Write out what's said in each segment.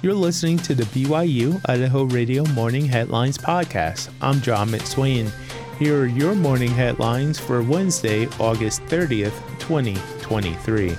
You're listening to the BYU Idaho Radio Morning Headlines Podcast. I'm John McSwain. Here are your morning headlines for Wednesday, August 30th, 2023.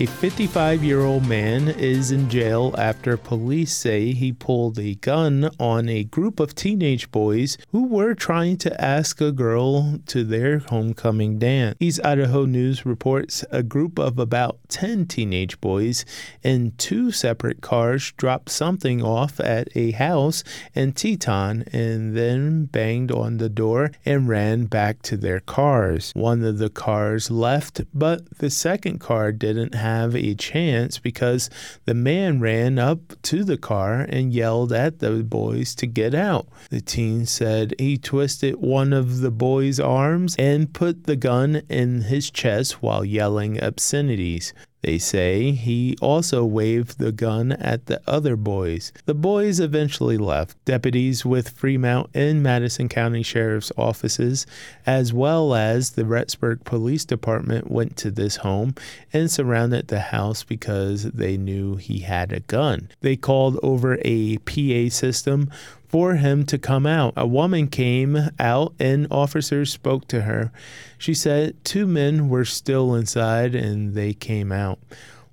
A 55-year-old man is in jail after police say he pulled a gun on a group of teenage boys who were trying to ask a girl to their homecoming dance. East Idaho News reports a group of about 10 teenage boys in two separate cars dropped something off at a house in Teton and then banged on the door and ran back to their cars. One of the cars left, but the second car didn't have a chance because the man ran up to the car and yelled at the boys to get out. The teen said he twisted one of the boys' arms and put the gun in his chest while yelling obscenities. They say he also waved the gun at the other boys. The boys eventually left. Deputies with Fremont and Madison County Sheriff's Offices, as well as the Rettsburg Police Department, went to this home and surrounded the house because they knew he had a gun. They called over a PA system for him to come out. A woman came out and officers spoke to her. She said two men were still inside and they came out.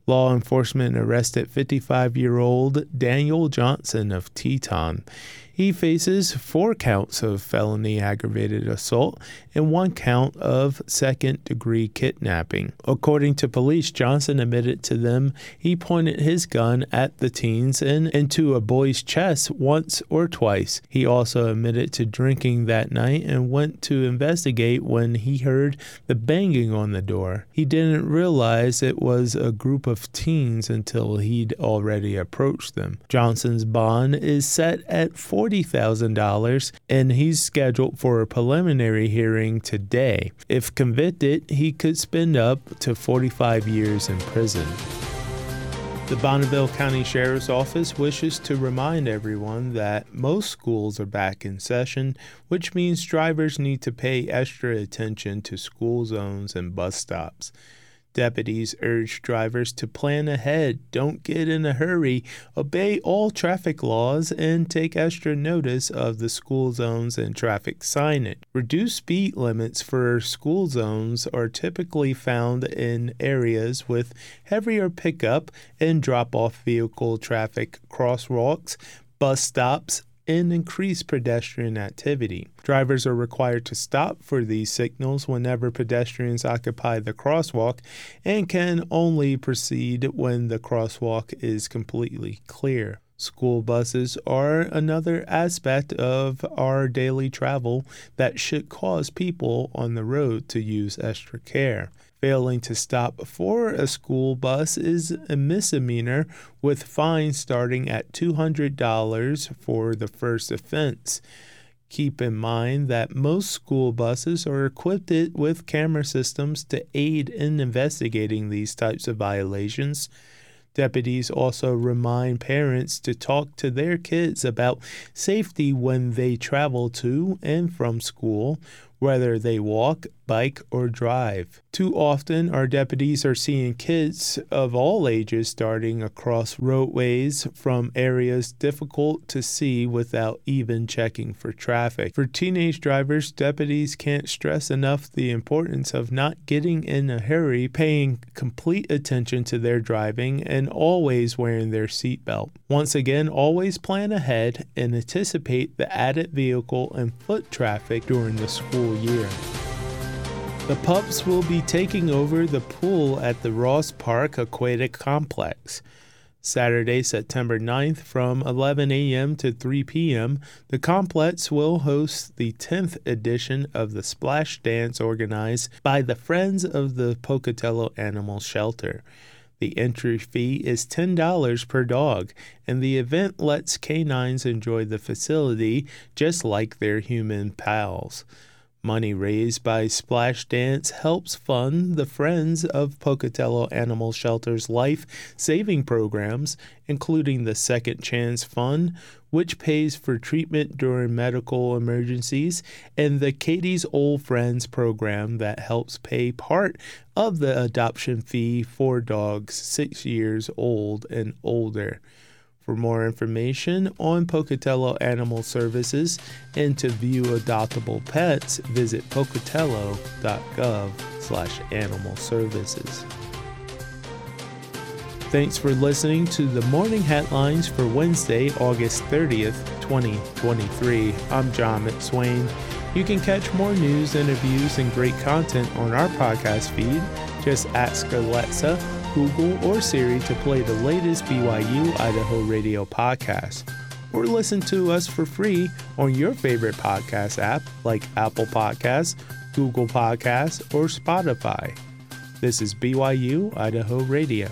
Law enforcement arrested 55-year-old Daniel Johnson of Teton. He faces 4 counts of felony aggravated assault and 1 count of second-degree kidnapping. According to police, Johnson admitted to them he pointed his gun at the teens and into a boy's chest once or twice. He also admitted to drinking that night and went to investigate when he heard the banging on the door. He didn't realize it was a group of teens until he'd already approached them. Johnson's bond is set at $40,000, and he's scheduled for a preliminary hearing today. If convicted, he could spend up to 45 years in prison. The Bonneville County Sheriff's Office wishes to remind everyone that most schools are back in session, which means drivers need to pay extra attention to school zones and bus stops. Deputies urge drivers to plan ahead, don't get in a hurry, obey all traffic laws, and take extra notice of the school zones and traffic signage. Reduced speed limits for school zones are typically found in areas with heavier pickup and drop-off vehicle traffic, crosswalks, bus stops, and increased pedestrian activity. Drivers are required to stop for these signals whenever pedestrians occupy the crosswalk and can only proceed when the crosswalk is completely clear. School buses are another aspect of our daily travel that should cause people on the road to use extra care. Failing to stop for a school bus is a misdemeanor with fines starting at $200 for the first offense. Keep in mind that most school buses are equipped with camera systems to aid in investigating these types of violations. Deputies also remind parents to talk to their kids about safety when they travel to and from school, whether they walk, bike, or drive. Too often, our deputies are seeing kids of all ages darting across roadways from areas difficult to see without even checking for traffic. For teenage drivers, deputies can't stress enough the importance of not getting in a hurry, paying complete attention to their driving, and always wearing their seatbelt. Once again, always plan ahead and anticipate the added vehicle and foot traffic during the school year. The pups will be taking over the pool at the Ross Park Aquatic Complex. Saturday, September 9th from 11 a.m. to 3 p.m., the complex will host the 10th edition of the Splash Dance organized by the Friends of the Pocatello Animal Shelter. The entry fee is $10 per dog, and the event lets canines enjoy the facility just like their human pals. Money raised by Splash Dance helps fund the Friends of Pocatello Animal Shelter's life-saving programs, including the Second Chance Fund, which pays for treatment during medical emergencies, and the Katie's Old Friends program that helps pay part of the adoption fee for dogs 6 years old and older. For more information on Pocatello Animal Services and to view adoptable pets, visit Pocatello.gov/animal services. Thanks for listening to the Morning Headlines for Wednesday, August 30th, 2023. I'm John McSwain. You can catch more news, interviews, and great content on our podcast feed. Just ask Alexa, Google, or Siri to play the latest BYU Idaho Radio podcast, or listen to us for free on your favorite podcast app like Apple Podcasts, Google Podcasts, or Spotify. This is BYU Idaho Radio.